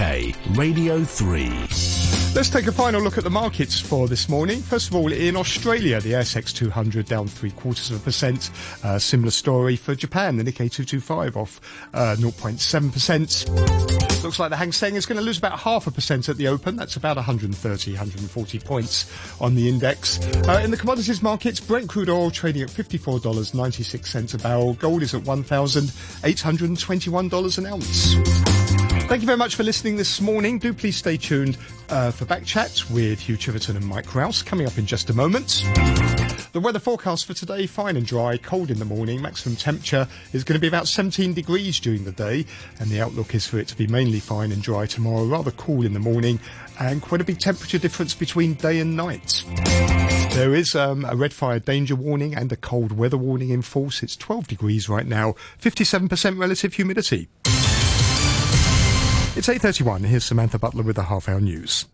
RTHK Radio 3. Let's take a final look at the markets for this morning. First of all, in Australia, the ASX 200 down 0.75%. Similar story for Japan, the Nikkei 225 off 0.7%. Looks like the Hang Seng is going to lose about 0.5% at the open. That's about 130, 140 points on the index. In the commodities markets, Brent crude oil trading at $54.96 a barrel. Gold is at $1,821 an ounce. Thank you very much for listening this morning. Do please stay tuned for Backchat with Hugh Chiverton and Mike Rouse coming up in just a moment. The weather forecast for today, fine and dry, cold in the morning. Maximum temperature is going to be about 17 degrees during the day, and the outlook is for it to be mainly fine and dry tomorrow, rather cool in the morning, and quite a big temperature difference between day and night. There is a red fire danger warning and a cold weather warning in force. It's 12 degrees right now, 57% relative humidity. It's 8:31. Here's Samantha Butler with the half-hour news.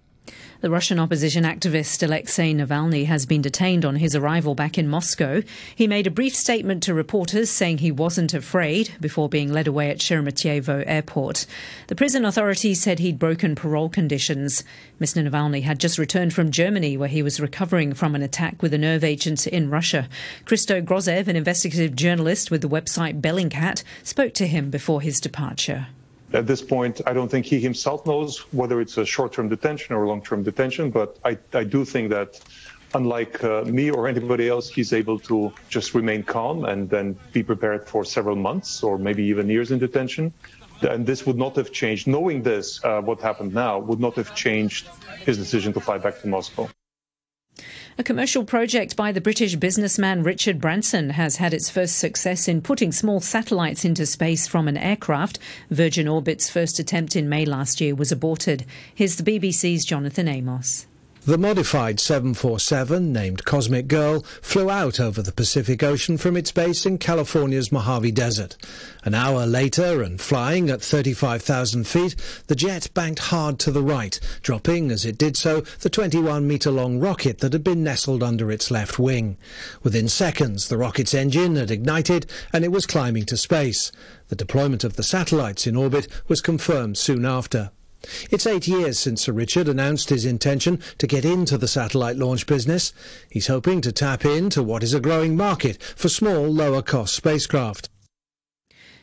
The Russian opposition activist Alexei Navalny has been detained on his arrival back in Moscow. He made a brief statement to reporters saying he wasn't afraid before being led away at Sheremetyevo Airport. The prison authorities said he'd broken parole conditions. Mr. Navalny had just returned from Germany, where he was recovering from an attack with a nerve agent in Russia. Christo Grozev, an investigative journalist with the website Bellingcat, spoke to him before his departure. At this point, I don't think he himself knows whether it's a short-term detention or long-term detention, but I do think that, unlike me or anybody else, he's able to just remain calm and then be prepared for several months or maybe even years in detention. And this would not have changed, knowing this, what happened now, would not have changed his decision to fly back to Moscow. A commercial project by the British businessman Richard Branson has had its first success in putting small satellites into space from an aircraft. Virgin Orbit's first attempt in May last year was aborted. Here's the BBC's Jonathan Amos. The modified 747, named Cosmic Girl, flew out over the Pacific Ocean from its base in California's Mojave Desert. An hour later, and flying at 35,000 feet, the jet banked hard to the right, dropping, as it did so, the 21-metre-long rocket that had been nestled under its left wing. Within seconds, the rocket's engine had ignited, and it was climbing to space. The deployment of the satellites in orbit was confirmed soon after. It's 8 years since Sir Richard announced his intention to get into the satellite launch business. He's hoping to tap into what is a growing market for small, lower-cost spacecraft.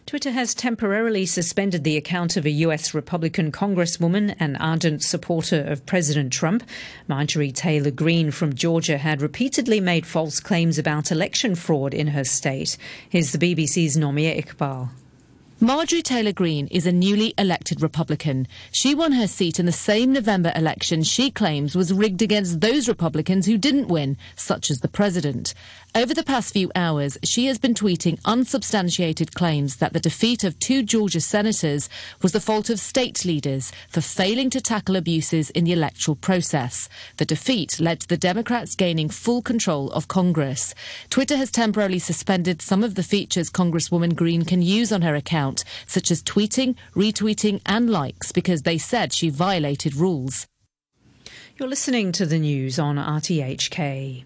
Twitter has temporarily suspended the account of a US Republican congresswoman and ardent supporter of President Trump. Marjorie Taylor Greene from Georgia had repeatedly made false claims about election fraud in her state. Here's the BBC's Nomia Iqbal. Marjorie Taylor Greene is a newly elected Republican. She won her seat in the same November election she claims was rigged against those Republicans who didn't win, such as the president. Over the past few hours, she has been tweeting unsubstantiated claims that the defeat of 2 Georgia senators was the fault of state leaders for failing to tackle abuses in the electoral process. The defeat led to the Democrats gaining full control of Congress. Twitter has temporarily suspended some of the features Congresswoman Greene can use on her account, such as tweeting, retweeting and likes, because they said she violated rules. You're listening to the news on RTHK.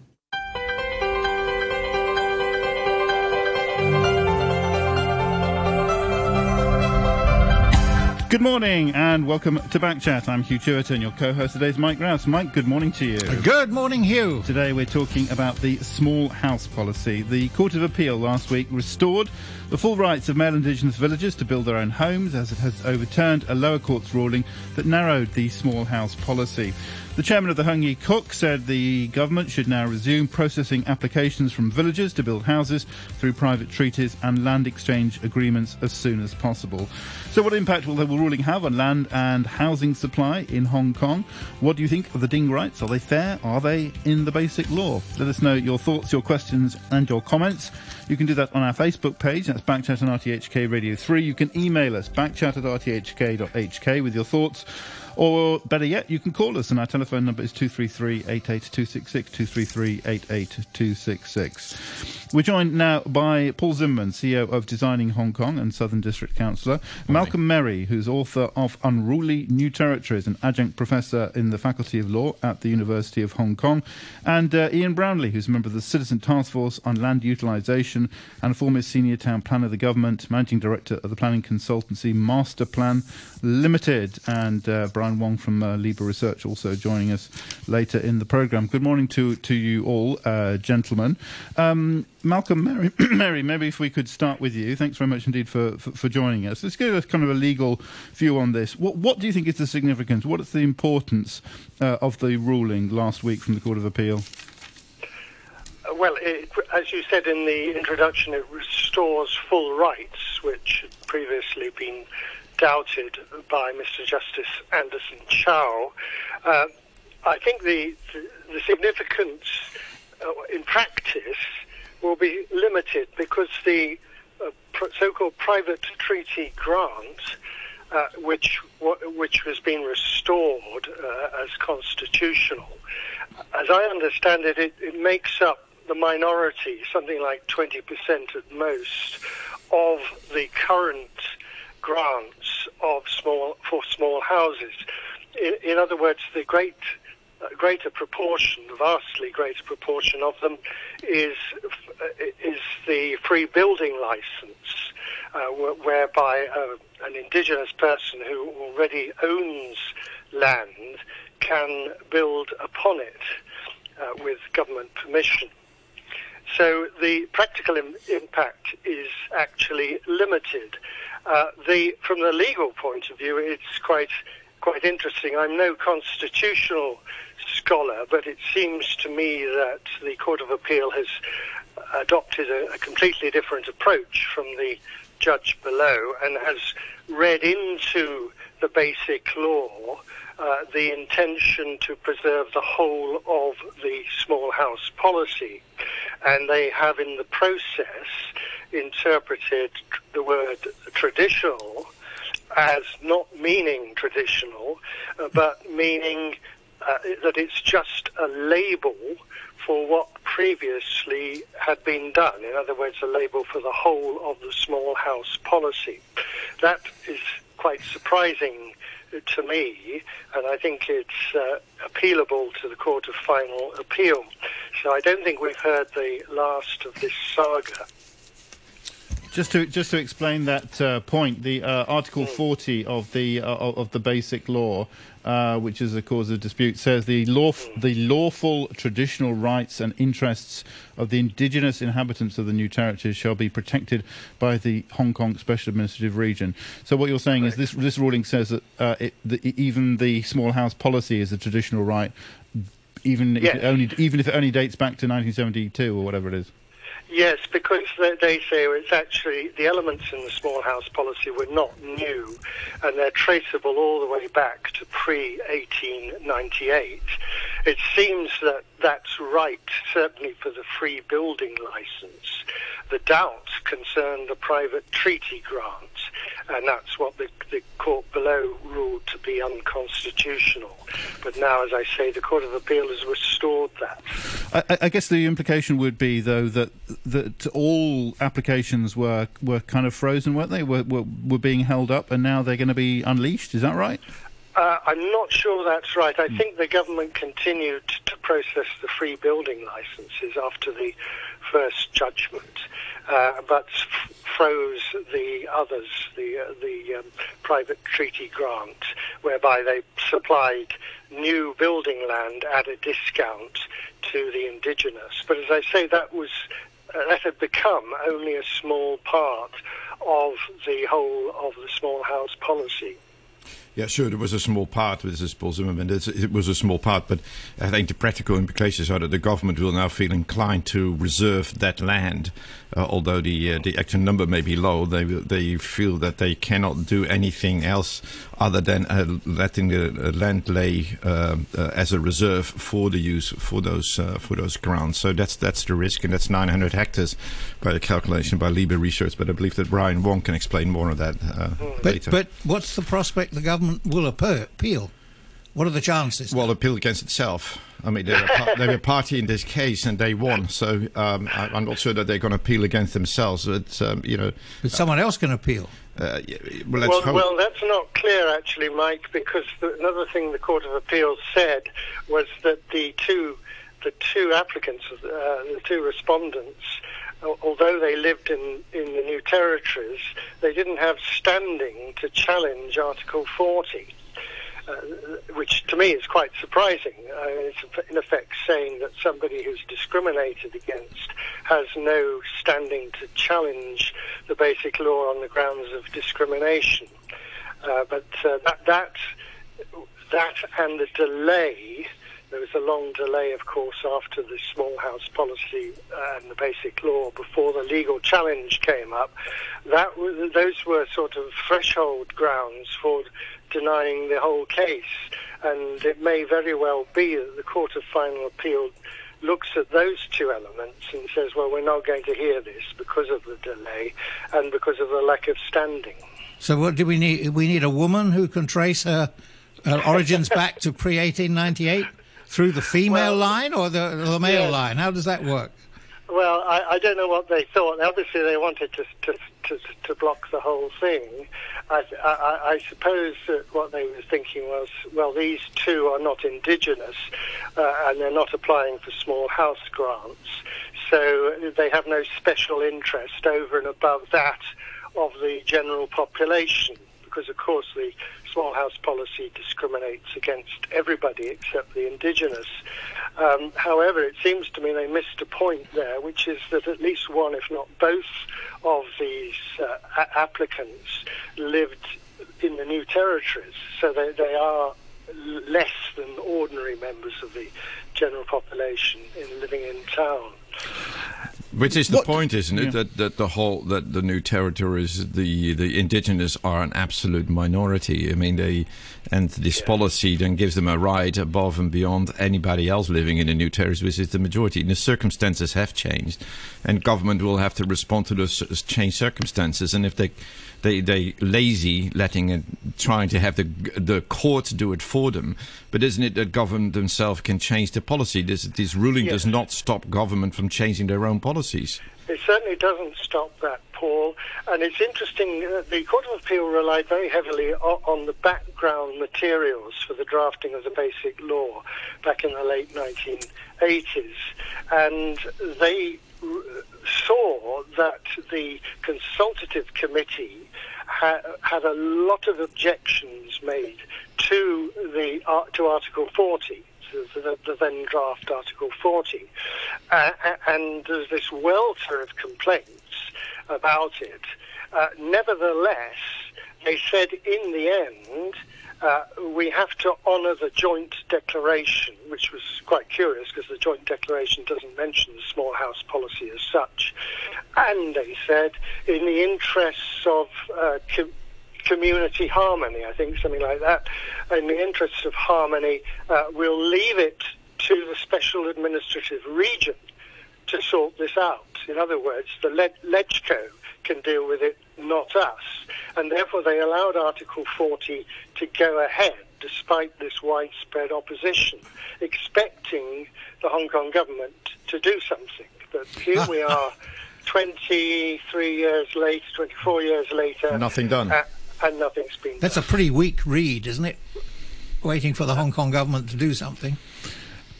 Good morning and welcome to Backchat. I'm Hugh Chiverton. Your co-host today is Mike Rouse. Mike, good morning to you. Good morning, Hugh. Today we're talking about the Small House Policy. The Court of Appeal last week restored the full rights of male Indigenous villagers to build their own homes, as it has overturned a lower court's ruling that narrowed the Small House Policy. The chairman of the Heung Yee Kuk said the government should now resume processing applications from villagers to build houses through private treaties and land exchange agreements as soon as possible. So what impact will the ruling have on land and housing supply in Hong Kong? What do you think of the Ding rights? Are they fair? Are they in the Basic Law? Let us know your thoughts, your questions and your comments. You can do that on our Facebook page. That's Backchat on RTHK Radio 3. You can email us, backchat@rthk.hk, with your thoughts Or better yet, you can call us, and our telephone number is 233-88266, 233-88266. We're joined now by Paul Zimmerman, CEO of Designing Hong Kong and Southern District Councillor, Malcolm Merry, who's author of Unruly New Territories, an adjunct professor in the Faculty of Law at the University of Hong Kong, and Ian Brownlee, who's a member of the Citizen Task Force on Land Utilisation and former senior town planner of the government, managing director of the planning consultancy Master Plan Limited, and Brian Wong from Liber Research also joining us later in the programme. Good morning to you all, gentlemen. Malcolm Merry, maybe if we could start with you. Thanks very much indeed for joining us. Let's get a kind of a legal view on this. What do you think is the significance? What is the importance of the ruling last week from the Court of Appeal? Well, as you said in the introduction, it restores full rights, which had previously been doubted by Mr. Justice Anderson Chow. I think the significance in practice will be limited because the so-called private treaty grant, which has been restored as constitutional, as I understand it, it makes up the minority, something like 20% at most, of the current grants of small houses. In other words, the greater proportion, vastly greater proportion of them, is the free building license, whereby an indigenous person who already owns land can build upon it with government permission. So the practical impact is actually limited. From the legal point of view, it's quite interesting. I'm no constitutional scholar, but it seems to me that the Court of Appeal has adopted a completely different approach from the judge below and has read into the Basic Law the intention to preserve the whole of the Small House Policy. And they have in the process interpreted the word traditional as not meaning traditional, but meaning that it's just a label for what previously had been done. In other words, a label for the whole of the Small House Policy. That is quite surprising to me, and I think it's appealable to the Court of Final Appeal. So I don't think we've heard the last of this saga. Just to explain that point, the Article 40 of the Basic Law, which is a cause of dispute, says the lawful traditional rights and interests of the indigenous inhabitants of the new territories shall be protected by the Hong Kong Special Administrative Region. So what you're saying is this ruling says that even the Small House Policy is a traditional right, even if it only dates back to 1972 or whatever it is. Yes, because they say it's actually the elements in the Small House Policy were not new, and they're traceable all the way back to pre-1898. It seems that that's right, certainly for the free building license. The doubts concern the private treaty grants, and that's what the court below ruled to be unconstitutional. But now, as I say, the Court of Appeal has restored that. I guess the implication would be, though, that all applications were kind of frozen, weren't they? Were being held up, and now they're going to be unleashed. Is that right? I'm not sure that's right. I think the government continued to process the free building licenses after the first judgment, but froze the others, the private treaty grant, whereby they supplied new building land at a discount to the indigenous. But as I say, that had become only a small part of the whole of the Small House Policy. Yeah, sure, it was a small part. This is Paul Zimmerman. It was a small part, but I think the practical implications are that the government will now feel inclined to reserve that land, although the actual number may be low. They feel that they cannot do anything else other than letting the land lay as a reserve for the use for those grounds. So that's the risk, and that's 900 hectares by the calculation by Liber Research. But I believe that Brian Wong can explain more of that later. But what's the prospect the government will appeal? What are the chances? Well, appeal against itself. I mean, they're a party in this case and they won, so I'm not sure that they're going to appeal against themselves. But, you know, but someone else can appeal. Well, that's not clear, actually, Mike, because another thing the Court of Appeal said was that the two applicants, the two respondents, although they lived in the New Territories, they didn't have standing to challenge Article 40. Which to me is quite surprising. It's in effect saying that somebody who's discriminated against has no standing to challenge the Basic Law on the grounds of discrimination. But that and the delay, there was a long delay, of course, after the Small House Policy and the Basic Law before the legal challenge came up. Those were sort of threshold grounds for denying the whole case, and it may very well be that the Court of Final Appeal looks at those two elements and says, well, we're not going to hear this because of the delay and because of the lack of standing. So what do we need? We need a woman who can trace her origins back to pre-1898 through the female line or the male line? How does that work? Well, I don't know what they thought. Obviously, they wanted to block the whole thing. I suppose that what they were thinking was, well, these two are not indigenous, and they're not applying for small house grants, so they have no special interest over and above that of the general population, because, of course, the Small House Policy discriminates against everybody except the indigenous. However, it seems to me they missed a point there, which is that at least one, if not both, of these applicants lived in the New Territories, so they are less than ordinary members of the general population living in town. Which is the point, isn't it? Yeah. That the New Territories, the indigenous are an absolute minority. I mean, this policy then gives them a right above and beyond anybody else living in the New Territories, which is the majority. And the circumstances have changed, and government will have to respond to those changed circumstances. And if they lazy, letting it, trying to have the court do it for them. But isn't it that government themselves can change the policy? This ruling does not stop government from changing their own policies. It certainly doesn't stop that, Paul. And it's interesting that the Court of Appeal relied very heavily on the background materials for the drafting of the Basic Law back in the late 1980s. And they saw that the consultative committee had a lot of objections made to Article 40. The then draft Article 40, and there's this welter of complaints about it. Nevertheless, they said in the end, we have to honour the joint declaration, which was quite curious because the joint declaration doesn't mention the small house policy as such. And they said, in the interests of community harmony, I think, something like that. In the interests of harmony, we'll leave it to the special administrative region to sort this out. In other words, the LegCo can deal with it, not us. And therefore they allowed Article 40 to go ahead despite this widespread opposition, expecting the Hong Kong government to do something. But here we are 23 years later, 24 years later. Nothing done. And nothing's been done. That's a pretty weak read, isn't it? Waiting for the Hong Kong government to do something.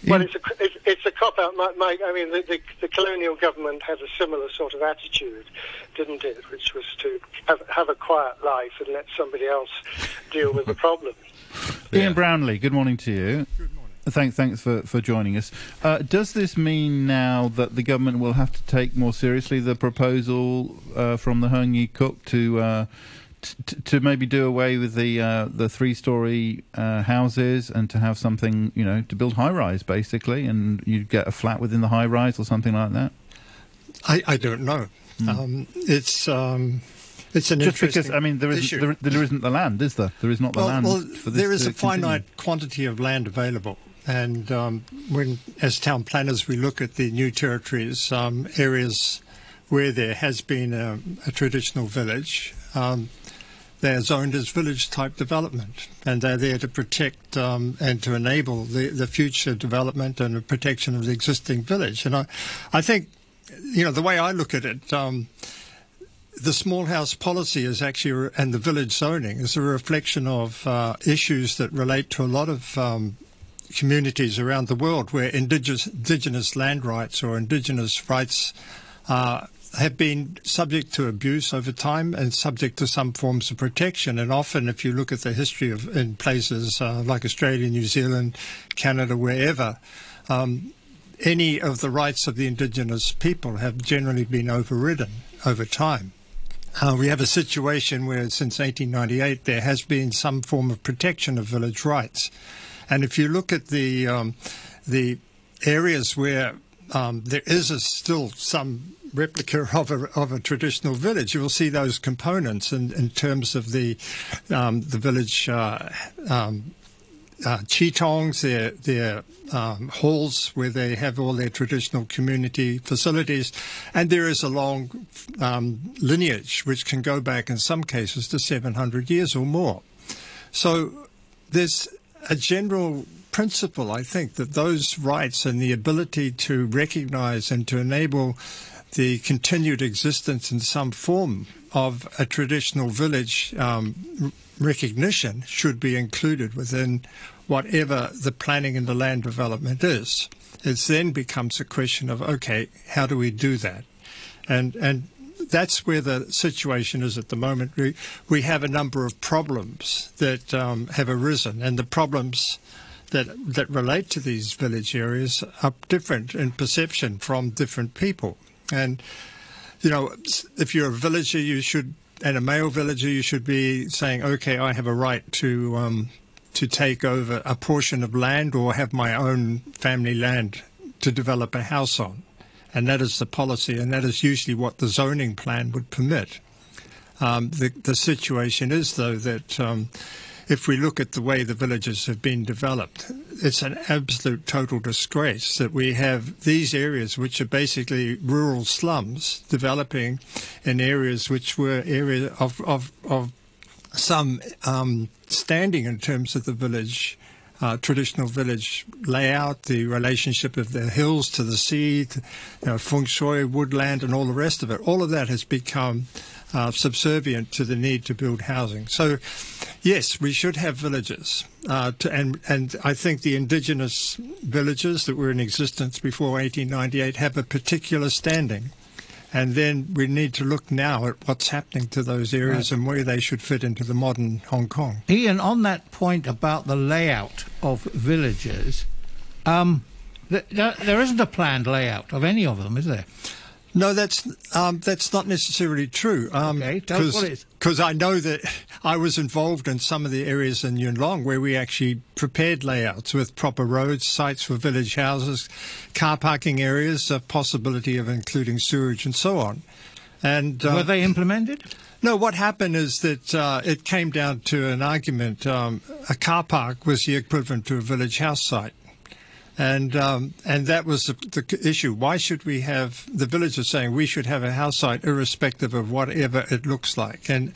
Well, it's a cop-out, Mike. I mean, the colonial government had a similar sort of attitude, didn't it? Which was to have a quiet life and let somebody else deal with the problem. Yeah. Ian Brownlee, good morning to you. Good morning. Thanks for joining us. Does this mean now that the government will have to take more seriously the proposal from the Heung Yee Kuk to maybe do away with the three-storey houses and to have something, you know, to build high-rise, basically, and you'd get a flat within the high-rise or something like that? I don't know. It's an just interesting because, I mean, there isn't the land, is there? There is not the land for this. There is a finite quantity of land available. And when, as town planners, we look at the New Territories, areas where there has been a traditional village, They're zoned as village-type development, and they're there to protect and to enable the future development and the protection of the existing village. And I think, you know, the way I look at it, the small house policy is actually, and the village zoning is a reflection of issues that relate to a lot of communities around the world where indigenous land rights or indigenous rights have been subject to abuse over time and subject to some forms of protection. And often, if you look at the history of in places like Australia, New Zealand, Canada, wherever, any of the rights of the indigenous people have generally been overridden over time. We have a situation where since 1898 there has been some form of protection of village rights. And if you look at the areas where there is still some replica of a traditional village, you will see those components in terms of the village cheetongs, their halls where they have all their traditional community facilities. And there is a long lineage which can go back in some cases to 700 years or more. So there's a general principle, I think, that those rights and the ability to recognize and to enable the continued existence in some form of a traditional village recognition should be included within whatever the planning and the land development is. It then becomes a question of, okay, how do we do that? And that's where the situation is at the moment. We have a number of problems that have arisen, and the problems that relate to these village areas are different in perception from different people. And, you know, if you're a villager, you should, and a male villager, you should be saying, okay, I have a right to take over a portion of land or have my own family land to develop a house on. And that is the policy, and that is usually what the zoning plan would permit. The situation is, though, that if we look at the way the villages have been developed, it's an absolute total disgrace that we have these areas, which are basically rural slums, developing in areas which were areas of some standing in terms of the village, traditional village layout, the relationship of the hills to the sea, to, you know, feng shui, woodland, and all the rest of it. All of that has become subservient to the need to build housing. So, yes, we should have villages. And I think the indigenous villages that were in existence before 1898 have a particular standing. And then we need to look now at what's happening to those areas, right, and where they should fit into the modern Hong Kong. Ian, on that point about the layout of villages, there isn't a planned layout of any of them, is there? No, that's not necessarily true. Okay, tell us what it is. Because I know that I was involved in some of the areas in Yuen Long where we actually prepared layouts with proper roads, sites for village houses, car parking areas, a possibility of including sewerage and so on. And were they implemented? No, what happened is that it came down to an argument. A car park was the equivalent to a village house site. And that was the issue. Why should we have the villagers saying we should have a house site irrespective of whatever it looks like? And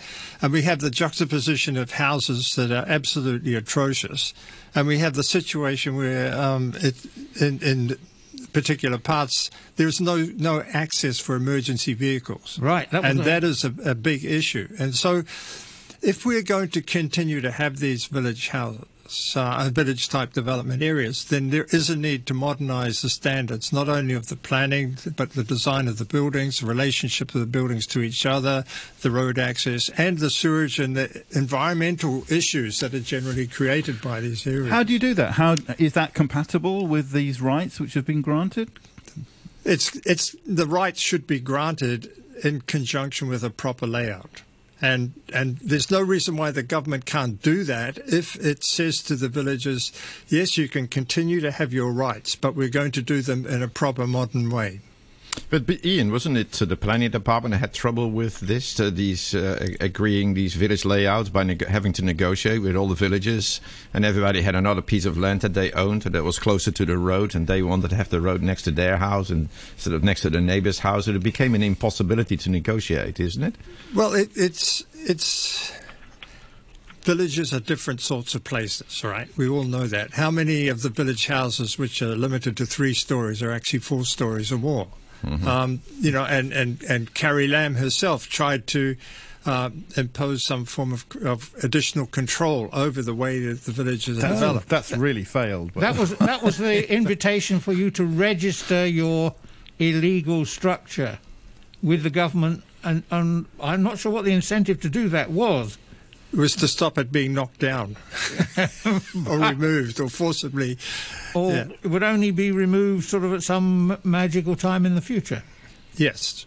we have the juxtaposition of houses that are absolutely atrocious, and we have the situation where in particular parts there is no access for emergency vehicles. Right, that is a big issue. And so, if we're going to continue to have these village houses, village-type development areas, then there is a need to modernise the standards, not only of the planning, but the design of the buildings, the relationship of the buildings to each other, the road access, and the sewerage and the environmental issues that are generally created by these areas. How do you do that? How is that compatible with these rights which have been granted? It's the rights should be granted in conjunction with a proper layout. And there's no reason why the government can't do that if it says to the villagers, yes, you can continue to have your rights, but we're going to do them in a proper modern way. But Ian, wasn't it the planning department that had trouble with this, agreeing these village layouts by having to negotiate with all the villagers, and everybody had another piece of land that they owned that was closer to the road, and they wanted to have the road next to their house and sort of next to the neighbor's house, and it became an impossibility to negotiate, isn't it? Well, it's villages are different sorts of places, right? We all know that. How many of the village houses, which are limited to 3 stories, are actually 4 stories or more? Mm-hmm. You know, and Carrie Lam herself tried to impose some form of additional control over the way that the villages are developed. That's really failed. But that was the invitation for you to register your illegal structure with the government, and I'm not sure what the incentive to do that was. It was to stop it being knocked down or removed or forcibly. Or it would only be removed sort of at some magical time in the future. Yes.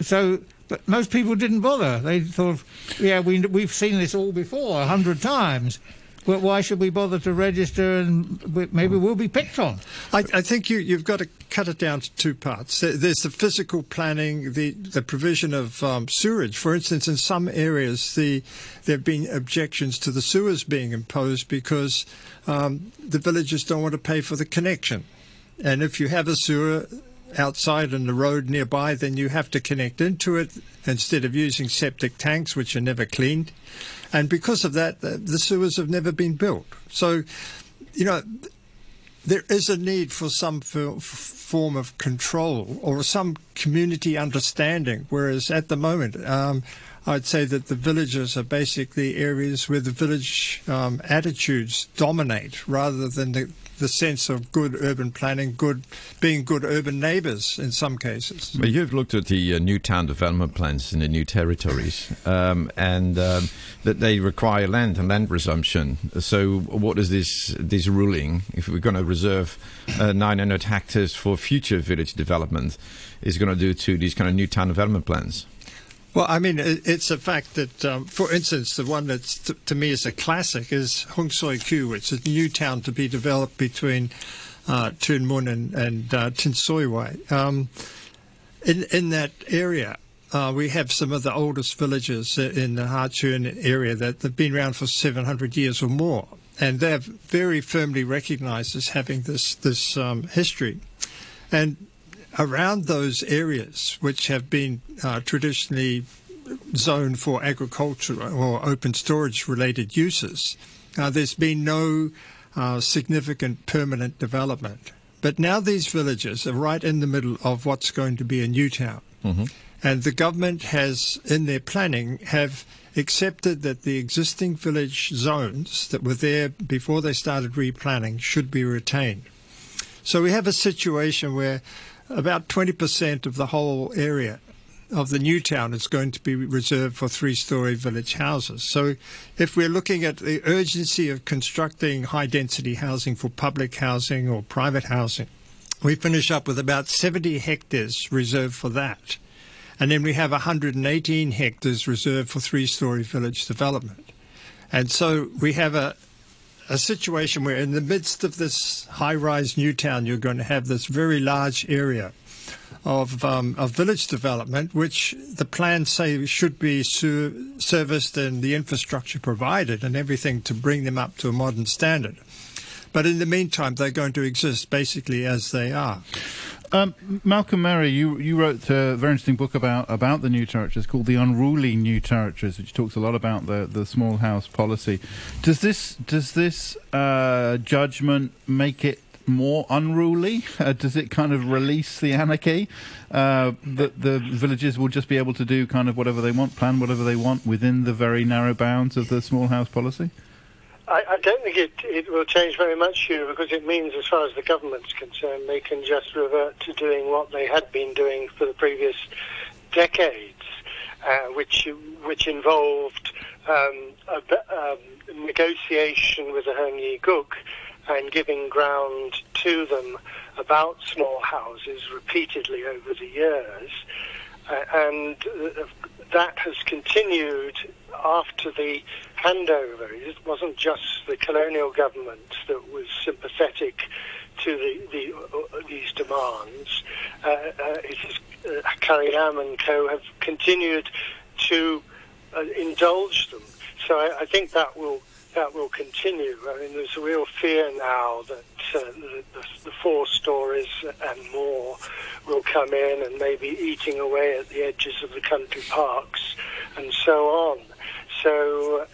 So... But most people didn't bother. They thought, yeah, we've seen this all before 100 times. But why should we bother to register, and maybe we'll be picked on? I think you've got to cut it down to two parts. There's the physical planning, the provision of sewerage. For instance, in some areas there have been objections to the sewers being imposed because the villagers don't want to pay for the connection. And if you have a sewer outside and the road nearby, then you have to connect into it instead of using septic tanks, which are never cleaned. And because of that, the sewers have never been built. So, you know, there is a need for some form of control or some community understanding, whereas at the moment I'd say that the villages are basically areas where the village attitudes dominate rather than the sense of good urban planning, being good urban neighbours in some cases. But you've looked at the new town development plans in the New Territories, and that they require land and land resumption. So what is this ruling? If we're going to reserve 900 hectares for future village development, is going to do to these kind of new town development plans? Well, I mean, it's a fact that, for instance, the one that's to me is a classic is Hung Shui Kiu, which is a new town to be developed between Tuen Mun and Tin Shui Wai. In that area, we have some of the oldest villages in the Ha Chuen area that have been around for 700 years or more, and they're very firmly recognised as having this history. And around those areas, which have been traditionally zoned for agriculture or open storage-related uses, there's been no significant permanent development. But now these villages are right in the middle of what's going to be a new town. Mm-hmm. And the government has, in their planning, have accepted that the existing village zones that were there before they started replanning should be retained. So we have a situation where about 20% of the whole area of the new town is going to be reserved for 3-story village houses. So if we're looking at the urgency of constructing high-density housing for public housing or private housing, we finish up with about 70 hectares reserved for that. And then we have 118 hectares reserved for 3-story village development. And so we have a situation where in the midst of this high-rise new town, you're going to have this very large area of village development, which the plans say should be serviced and the infrastructure provided and everything to bring them up to a modern standard. But in the meantime, they're going to exist basically as they are. Malcolm Merry, you wrote a very interesting book about the New Territories called The Unruly New Territories, which talks a lot about the small house policy. Does this judgment make it more unruly? Does it kind of release the anarchy that the villages will just be able to do kind of whatever they want, plan whatever they want within the very narrow bounds of the small house policy? I don't think it will change very much, Hugh, because it means, as far as the government's concerned, they can just revert to doing what they had been doing for the previous decades, which involved negotiation with the Heung Yee Kuk and giving ground to them about small houses repeatedly over the years. And that has continued after the handover. It wasn't just the colonial government that was sympathetic to these demands. Carrie Lam and co. have continued to indulge them. So I think that will continue. I mean, there's a real fear now that the 4 stories and more will come in and maybe eating away at the edges of the country parks and so on. So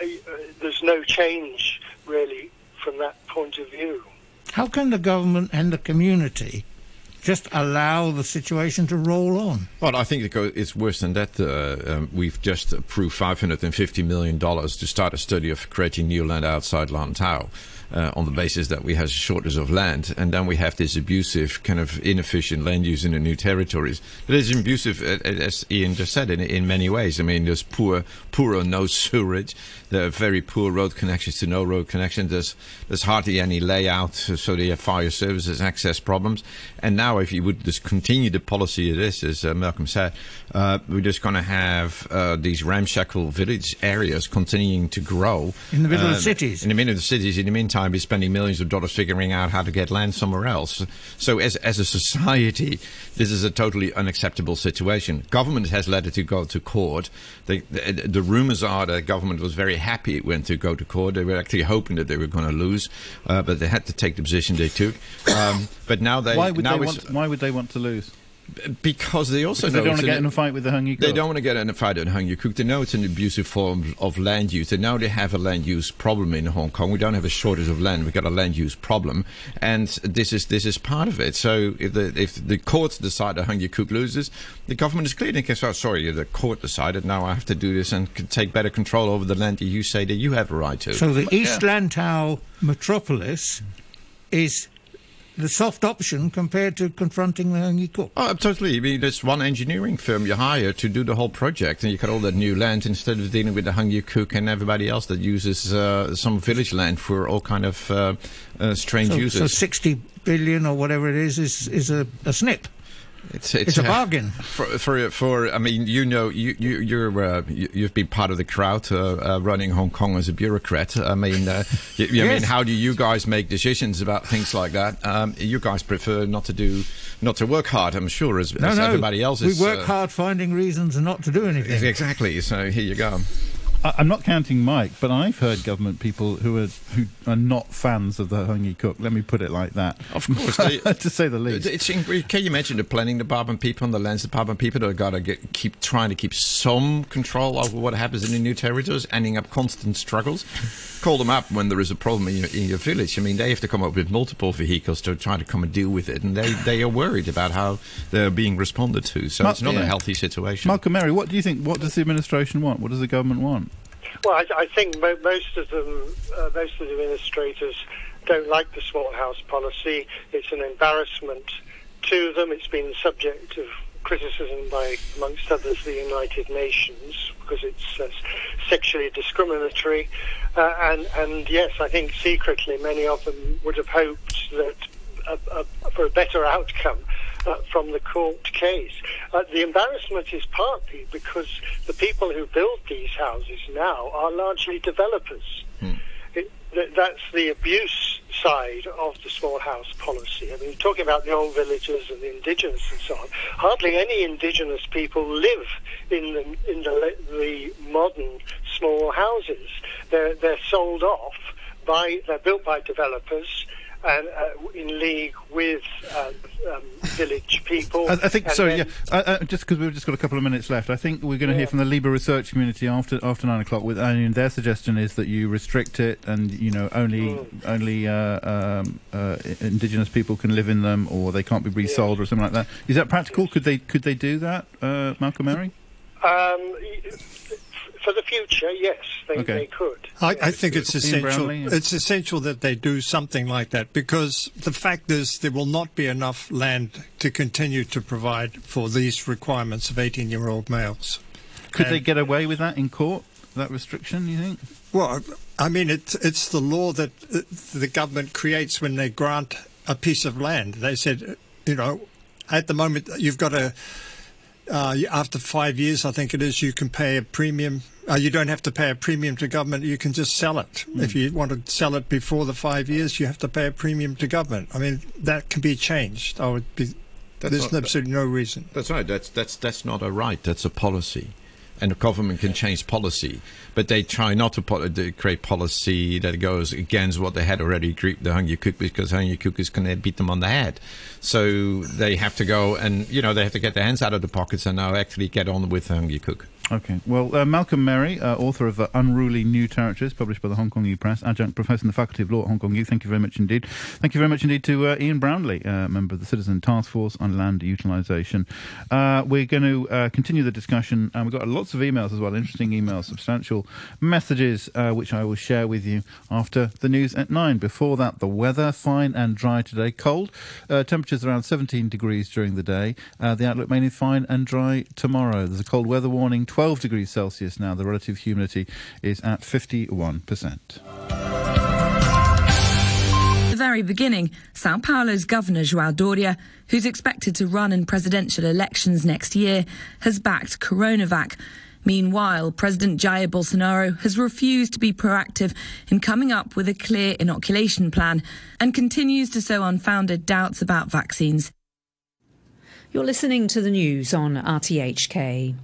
there's no change, really, from that point of view. How can the government and the community just allow the situation to roll on? Well, I think it's worse than that. We've just approved $550 million to start a study of creating new land outside Lantau on the basis that we have a shortage of land. And then we have this abusive, kind of inefficient land use in the new territories. It is abusive, as Ian just said, in many ways. I mean, there's poor or no sewerage. There are very poor road connections to no road connections. There's hardly any layout, so they have fire services, access problems. And now if you would just continue the policy it is, as Malcolm said, we're just going to have these ramshackle village areas continuing to grow. In the middle of the cities. In the middle of the cities. In the meantime, we're spending millions of dollars figuring out how to get land somewhere else. So as a society, this is a totally unacceptable situation. Government has let it to go to court. The rumours are that government was very happy it went to go to court. They were actually hoping that they were going to lose, but they had to take the position they took. But now they... Why would they want to lose? Because they also know they don't want to get in a fight with the Heung Yee Kuk. They don't want to get in a fight with Heung Yee Kuk. They know it's an abusive form of land use. And now they have a land use problem in Hong Kong. We don't have a shortage of land. We've got a land use problem. And this is part of it. So if the courts decide that Heung Yee Kuk loses, the government is clear. They can say, oh, sorry, the court decided. Now I have to do this and can take better control over the land that you say that you have a right to. So the East Lantau metropolis is... the soft option compared to confronting the Heung Yee Kuk. Oh, totally. I mean, there's one engineering firm you hire to do the whole project, and you got all that new land instead of dealing with the Heung Yee Kuk and everybody else that uses some village land for all kind of strange uses. So 60 billion or whatever it is a snip. It's a bargain for. I mean, you've been part of the crowd running Hong Kong as a bureaucrat. I mean, I mean, how do you guys make decisions about things like that? You guys prefer not to work hard, I'm sure, as everybody else is. We work hard finding reasons not to do anything. Exactly. So here you go. I'm not counting Mike, but I've heard government people who are not fans of the Heung Yee Kuk. Let me put it like that. Of course, to say the least. Can you imagine the planning department people and the lands department people that have got to keep trying to keep some control over what happens in the new territories, ending up constant struggles? Call them up when there is a problem in your village. I mean, they have to come up with multiple vehicles to try to come and deal with it, and they are worried about how they're being responded to. So it's not a healthy situation. Malcolm Merry, what do you think? What does the administration want? What does the government want? Well, I think most of the administrators don't like the small house policy. It's an embarrassment to them. It's been the subject of criticism by, amongst others, the United Nations because it's sexually discriminatory. And yes, I think secretly many of them would have hoped that for a better outcome from the court case. The embarrassment is partly because the people who build these houses now are largely developers. That's the abuse side of the small house policy. I mean, talking about the old villagers and the indigenous and so on, hardly any indigenous people live in the modern small houses. They're sold off they're built by developers, and in league with village people. I think so. Yeah. Just because we've just got a couple of minutes left, I think we're going to hear from the Liber Research community after 9 o'clock. And their suggestion is that you restrict it, and only indigenous people can live in them, or they can't be resold, or something like that. Is that practical? Could they do that, Malcolm Merry? For the future, yes, they could. I think it's essential. It's essential that they do something like that because the fact is there will not be enough land to continue to provide for these requirements of 18-year-old males. Could they get away with that in court? That restriction, you think? Well, I mean, it's the law that the government creates when they grant a piece of land. They said, at the moment you've got to. After 5 years, I think it is, you can pay a premium. You don't have to pay a premium to government. You can just sell it. If you want to sell it before the 5 years, you have to pay a premium to government. I mean, that can be changed. There's absolutely no reason. That's right. That's not a right. That's a policy. And the government can change policy, but they try not to create policy that goes against what they had already agreed with the Heung Yee Kuk, because Heung Yee Kuk is going to beat them on the head. So they have to go and, they have to get their hands out of the pockets and now actually get on with Heung Yee Kuk. Okay. Well, Malcolm Merry, author of Unruly New Territories, published by the Hong Kong U Press, adjunct professor in the Faculty of Law at Hong Kong U. Thank you very much indeed. Thank you very much indeed to Ian Brownlee, member of the Citizen Task Force on Land Utilisation. We're going to continue the discussion. We've got lots of emails as well, interesting emails, substantial messages, which I will share with you after the news at 9. Before that, the weather, fine and dry today, cold. Temperatures around 17 degrees during the day. The outlook mainly fine and dry tomorrow. There's a cold weather warning, 12 degrees Celsius now. The relative humidity is at 51%. Very beginning, Sao Paulo's governor João Doria, who's expected to run in presidential elections next year, has backed CoronaVac. Meanwhile, President Jair Bolsonaro has refused to be proactive in coming up with a clear inoculation plan and continues to sow unfounded doubts about vaccines. You're listening to the news on RTHK.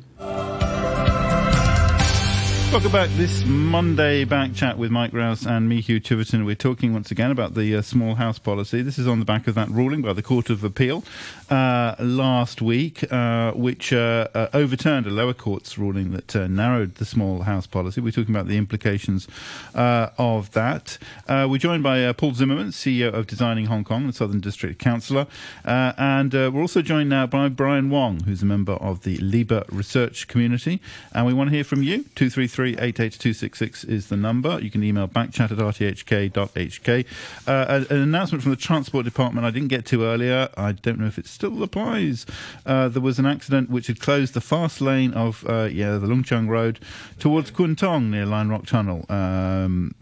Welcome back. This Monday back chat with Mike Rouse and me, Hugh Chiverton. We're talking once again about the small house policy. This is on the back of that ruling by the Court of Appeal last week, which overturned a lower court's ruling that narrowed the small house policy. We're talking about the implications of that. We're joined by Paul Zimmerman, CEO of Designing Hong Kong, the Southern District Councillor. And we're also joined now by Brian Wong, who's a member of the Liber Research community. And we want to hear from you. 233-88266 is the number. You can email backchat at rthk.hk. An announcement from the Transport Department I didn't get to earlier. I don't know if it still applies. There was an accident which had closed the fast lane of the Lung Chung Road towards Kwun Tong near Lion Rock Tunnel.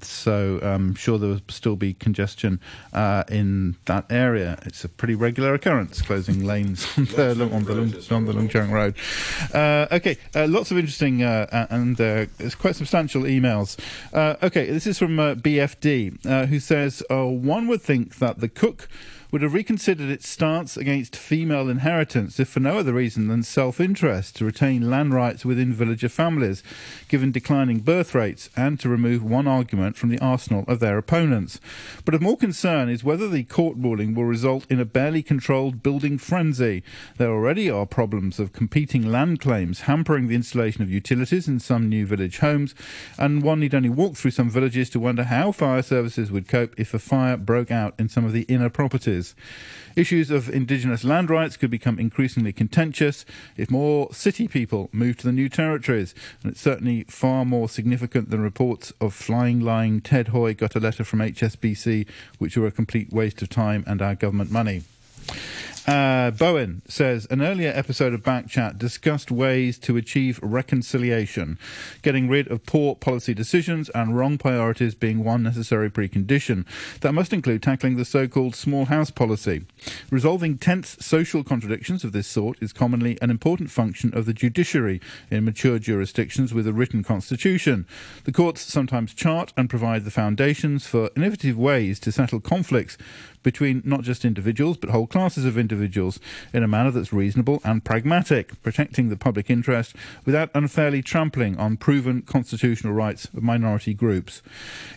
So I'm sure there will still be congestion in that area. It's a pretty regular occurrence, closing lanes on the Lung Chung Road. Okay, lots of interesting and it's quite substantial emails. Okay, this is from BFD, who says, one would think that the Cook would have reconsidered its stance against female inheritance, if for no other reason than self-interest, to retain land rights within villager families, given declining birth rates, and to remove one argument from the arsenal of their opponents. But of more concern is whether the court ruling will result in a barely controlled building frenzy. There already are problems of competing land claims hampering the installation of utilities in some new village homes, and one need only walk through some villages to wonder how fire services would cope if a fire broke out in some of the inner properties. Issues of indigenous land rights could become increasingly contentious if more city people move to the new territories, and it's certainly far more significant than reports of flying lying Ted Hoy got a letter from HSBC, which were a complete waste of time and our government money. Bowen says, an earlier episode of Backchat discussed ways to achieve reconciliation, getting rid of poor policy decisions and wrong priorities being one necessary precondition. That must include tackling the so-called small house policy. Resolving tense social contradictions of this sort is commonly an important function of the judiciary in mature jurisdictions with a written constitution. The courts sometimes chart and provide the foundations for innovative ways to settle conflicts between not just individuals but whole classes of individuals in a manner that's reasonable and pragmatic, protecting the public interest without unfairly trampling on proven constitutional rights of minority groups.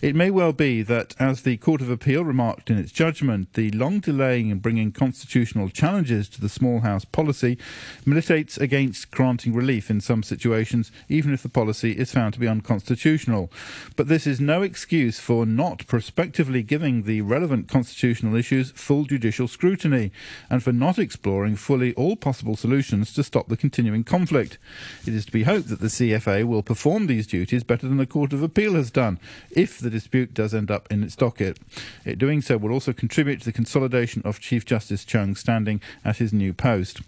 It may well be that, as the Court of Appeal remarked in its judgment, the long delaying in bringing constitutional challenges to the small house policy militates against granting relief in some situations, even if the policy is found to be unconstitutional. But this is no excuse for not prospectively giving the relevant constitutional issues full judicial scrutiny, and for not exploring fully all possible solutions to stop the continuing conflict. It is to be hoped that the CFA will perform these duties better than the Court of Appeal has done, if the dispute does end up in its docket. It doing so will also contribute to the consolidation of Chief Justice Chung's standing at his new post.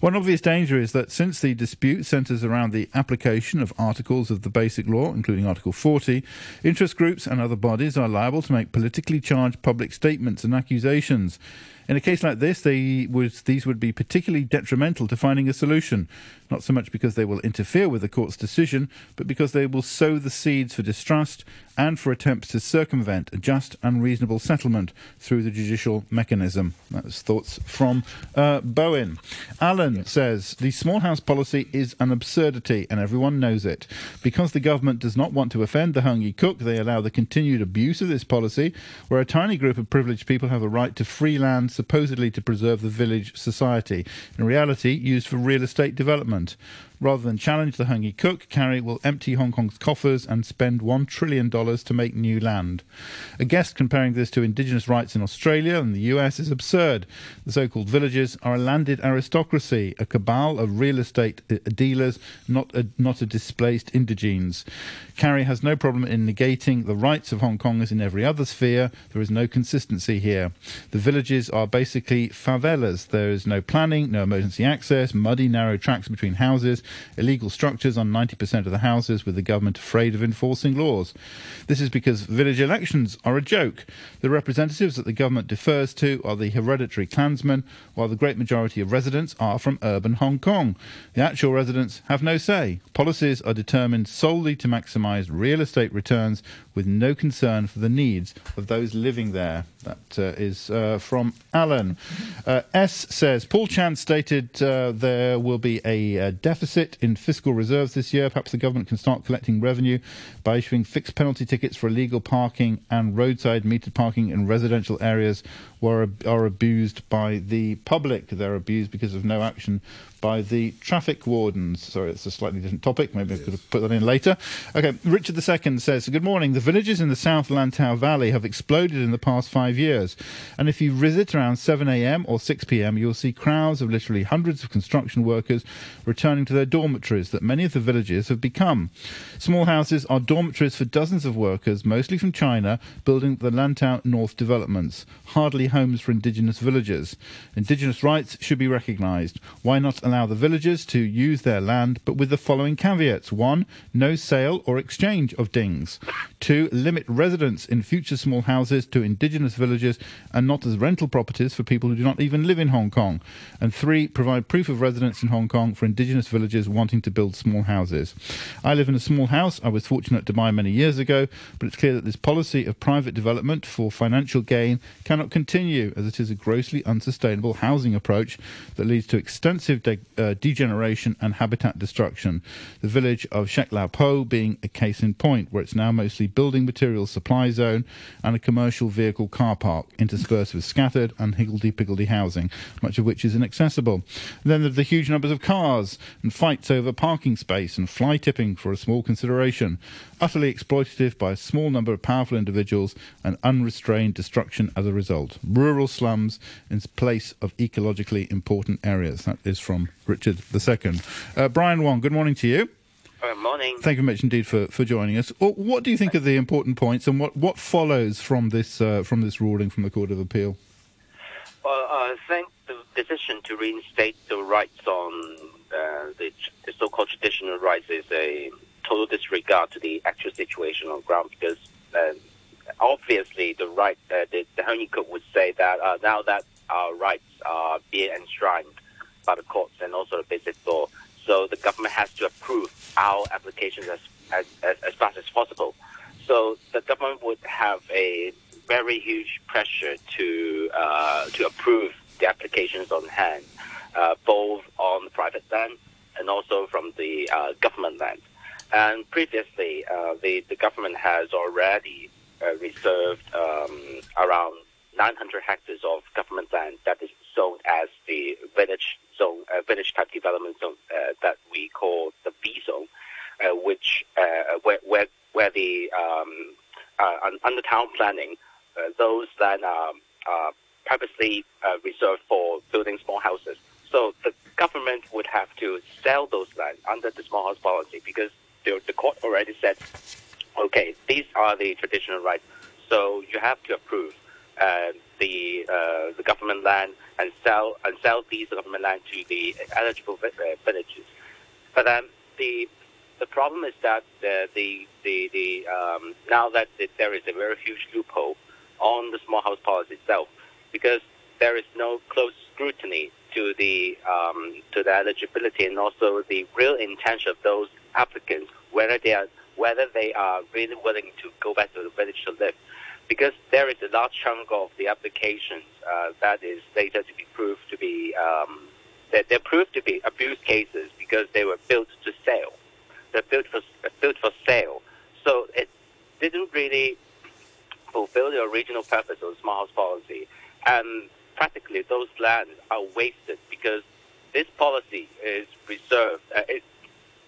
One obvious danger is that since the dispute centres around the application of articles of the Basic Law, including Article 40, interest groups and other bodies are liable to make politically charged public statements and accusations. In a case like this, these would be particularly detrimental to finding a solution, not so much because they will interfere with the court's decision, but because they will sow the seeds for distrust and for attempts to circumvent a just and reasonable settlement through the judicial mechanism. That's thoughts from Bowen. Alan says, the small house policy is an absurdity and everyone knows it. Because the government does not want to offend the Heung Yee Kuk, they allow the continued abuse of this policy, where a tiny group of privileged people have a right to free land supposedly to preserve the village society, in reality used for real estate development. Rather than challenge the Heung Yee Kuk, Carrie will empty Hong Kong's coffers and spend $1 trillion to make new land. A guest comparing this to indigenous rights in Australia and the US is absurd. The so-called villagers are a landed aristocracy, a cabal of real estate dealers, not a displaced indigenes. Carrie has no problem in negating the rights of Hong Kong as in every other sphere. There is no consistency here. The villages are basically favelas. There is no planning, no emergency access, muddy, narrow tracks between houses, illegal structures on 90% of the houses, with the government afraid of enforcing laws. This is because village elections are a joke. The representatives that the government defers to are the hereditary clansmen, while the great majority of residents are from urban Hong Kong. The actual residents have no say. Policies are determined solely to maximise real estate returns, with no concern for the needs of those living there. That is from Alan. S says, Paul Chan stated there will be a deficit in fiscal reserves this year. Perhaps the government can start collecting revenue by issuing fixed penalty tickets for illegal parking and roadside metered parking in residential areas where are abused by the public. They're abused because of no action by the traffic wardens. Sorry, it's a slightly different topic. Maybe I could have put that in later. Okay, Richard II says, good morning. The villages in the South Lantau Valley have exploded in the past 5 years. And if you visit around 7 a.m. or 6 p.m, you'll see crowds of literally hundreds of construction workers returning to their dormitories that many of the villages have become. Small houses are dormitories for dozens of workers, mostly from China, building the Lantau North developments. Hardly homes for indigenous villagers. Indigenous rights should be recognised. Why not allow the villagers to use their land, but with the following caveats? 1. No sale or exchange of dings. 2. Limit residence in future small houses to indigenous villagers and not as rental properties for people who do not even live in Hong Kong. And 3. Provide proof of residence in Hong Kong for indigenous villagers wanting to build small houses. I live in a small house I was fortunate to buy many years ago, but it's clear that this policy of private development for financial gain cannot continue, as it is a grossly unsustainable housing approach that leads to extensive degeneration and habitat destruction. The village of Shek Lau Po being a case in point, where it's now mostly building materials supply zone and a commercial vehicle car park interspersed with scattered and higgledy-piggledy housing, much of which is inaccessible. And then there's the huge numbers of cars and fights over parking space and fly tipping for a small consideration. Utterly exploitative by a small number of powerful individuals and unrestrained destruction as a result. Rural slums in place of ecologically important areas. That is from Richard II. Brian Wong, good morning to you. Good morning. Thank you very much indeed for joining us. What do you think of the important points, and what follows from this ruling from the Court of Appeal? Well, I think the decision to reinstate the rights on the so-called traditional rights is a total disregard to the actual situation on ground, because obviously the Heung Yee Kuk would say that now that our rights are being enshrined by the courts and also the Basic Law, so the government has to approve our applications as fast as possible. So the government would have a very huge pressure to approve the applications on hand, both on the private land and also from the government land. And previously, the government has already reserved around 900 hectares of government land that is zoned as the village zone, village type development zone that we call the B zone, which where the under town planning, those land are purposely reserved for building small houses. So the government would have to sell those land under the Small House Policy, because the court already said, okay, these are the traditional rights, so you have to approve the government land and sell these government land to the eligible villages. But the problem is that now that there is a very huge loophole on the Small House Policy itself, because there is no close scrutiny to the eligibility and also the real intention of those applicants, whether they are really willing to go back to the village to live. Because there is a large chunk of the applications that is later to be proved to be they're proved to be abuse cases, because they were built to sale. They're built for sale. So it didn't really fulfill the original purpose of the Small House Policy, and practically those lands are wasted, because this policy is reserved.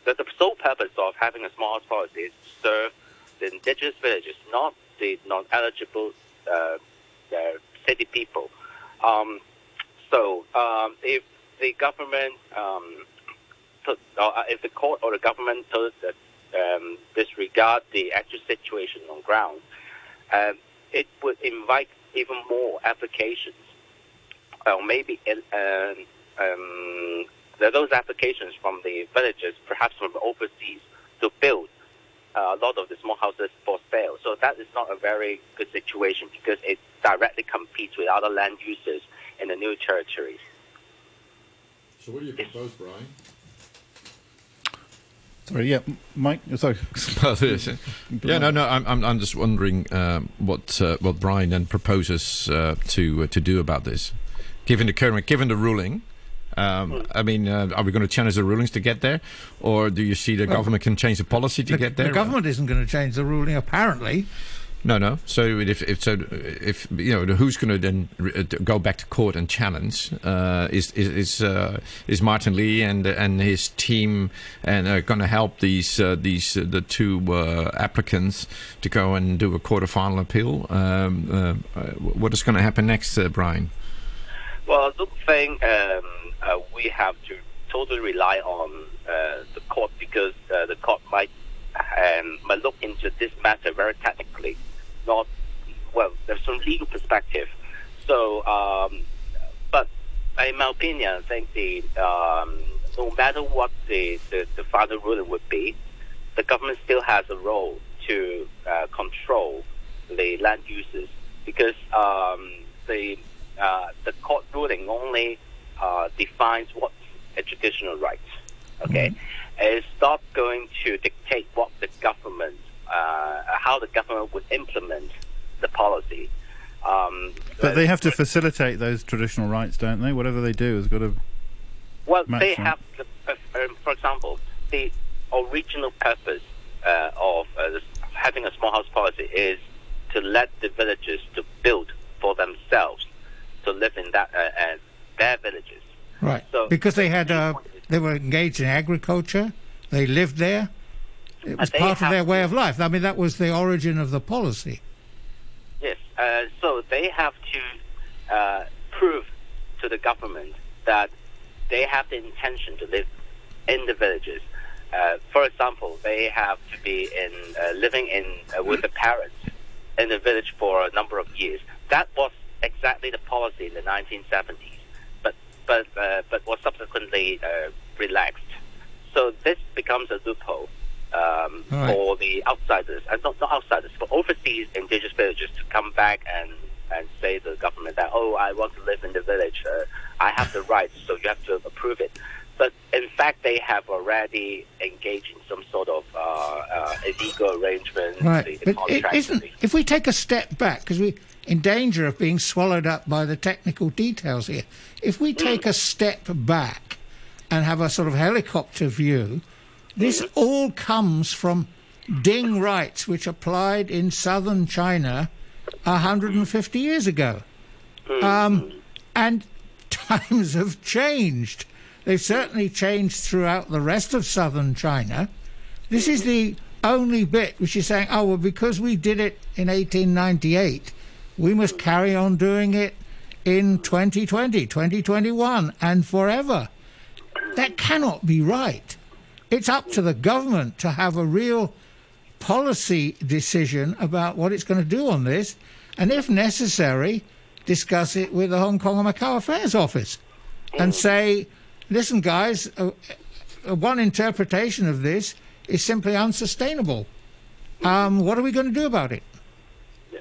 that the sole purpose of having a small house policy is to serve the indigenous villages, not the non-eligible city people. If the government, if the court or the government disregard the actual situation on ground, it would invite even more applications. Maybe those applications from the villages, perhaps from overseas, to build a lot of the small houses for sale. So that is not a very good situation because it directly competes with other land uses in the new territories. So what do you propose, Brian? Sorry, yeah, Mike. Sorry. Yeah, no. I'm just wondering what Brian then proposes to do about this, given the ruling. I mean, are we going to challenge the rulings to get there, or do you see the government can change the policy to get there? The government isn't going to change the ruling, apparently. No. So if you know, who's going to then go back to court and challenge? Is Martin Lee and his team and going to help the two applicants to go and do a court of final appeal? What is going to happen next, Brian? Well, I don't think we have to totally rely on the court because the court might look into this matter very technically. Not well, there's some legal perspective. So, but in my opinion, I think no matter what the final ruling would be, the government still has a role to control the land uses because the court ruling only defines what's a traditional right. Okay, It's not going to dictate what the government, how the government would implement the policy. But they have to facilitate those traditional rights, don't they? Whatever they do has got to. Well, they have, for example, the original purpose of having a small house policy is to let the villagers to build for themselves to live in that their villages. Right, so because they had they were engaged in agriculture, they lived there. It was part of their way of life. I mean, that was the origin of the policy. Yes, so they have to prove to the government that they have the intention to live in the villages. For example, they have to be living in with the parents in the village for a number of years. That was exactly the policy in the 1970s. But was subsequently relaxed. So this becomes a loophole for the outsiders, and not outsiders, for overseas indigenous villagers to come back and say to the government that, oh, I want to live in the village, I have the rights, so you have to approve it. But in fact, they have already engaged in some sort of illegal arrangement. Right. But if we take a step back, because we're in danger of being swallowed up by the technical details here, if we take a step back and have a sort of helicopter view, this all comes from Ding rights, which applied in southern China 150 years ago. And times have changed. They've certainly changed throughout the rest of southern China. This is the only bit which is saying, oh, well, because we did it in 1898, we must carry on doing it in 2020, 2021, and forever. That cannot be right. It's up to the government to have a real policy decision about what it's going to do on this, and if necessary, discuss it with the Hong Kong and Macau Affairs Office and say, listen, guys, one interpretation of this is simply unsustainable. What are we going to do about it? Yeah.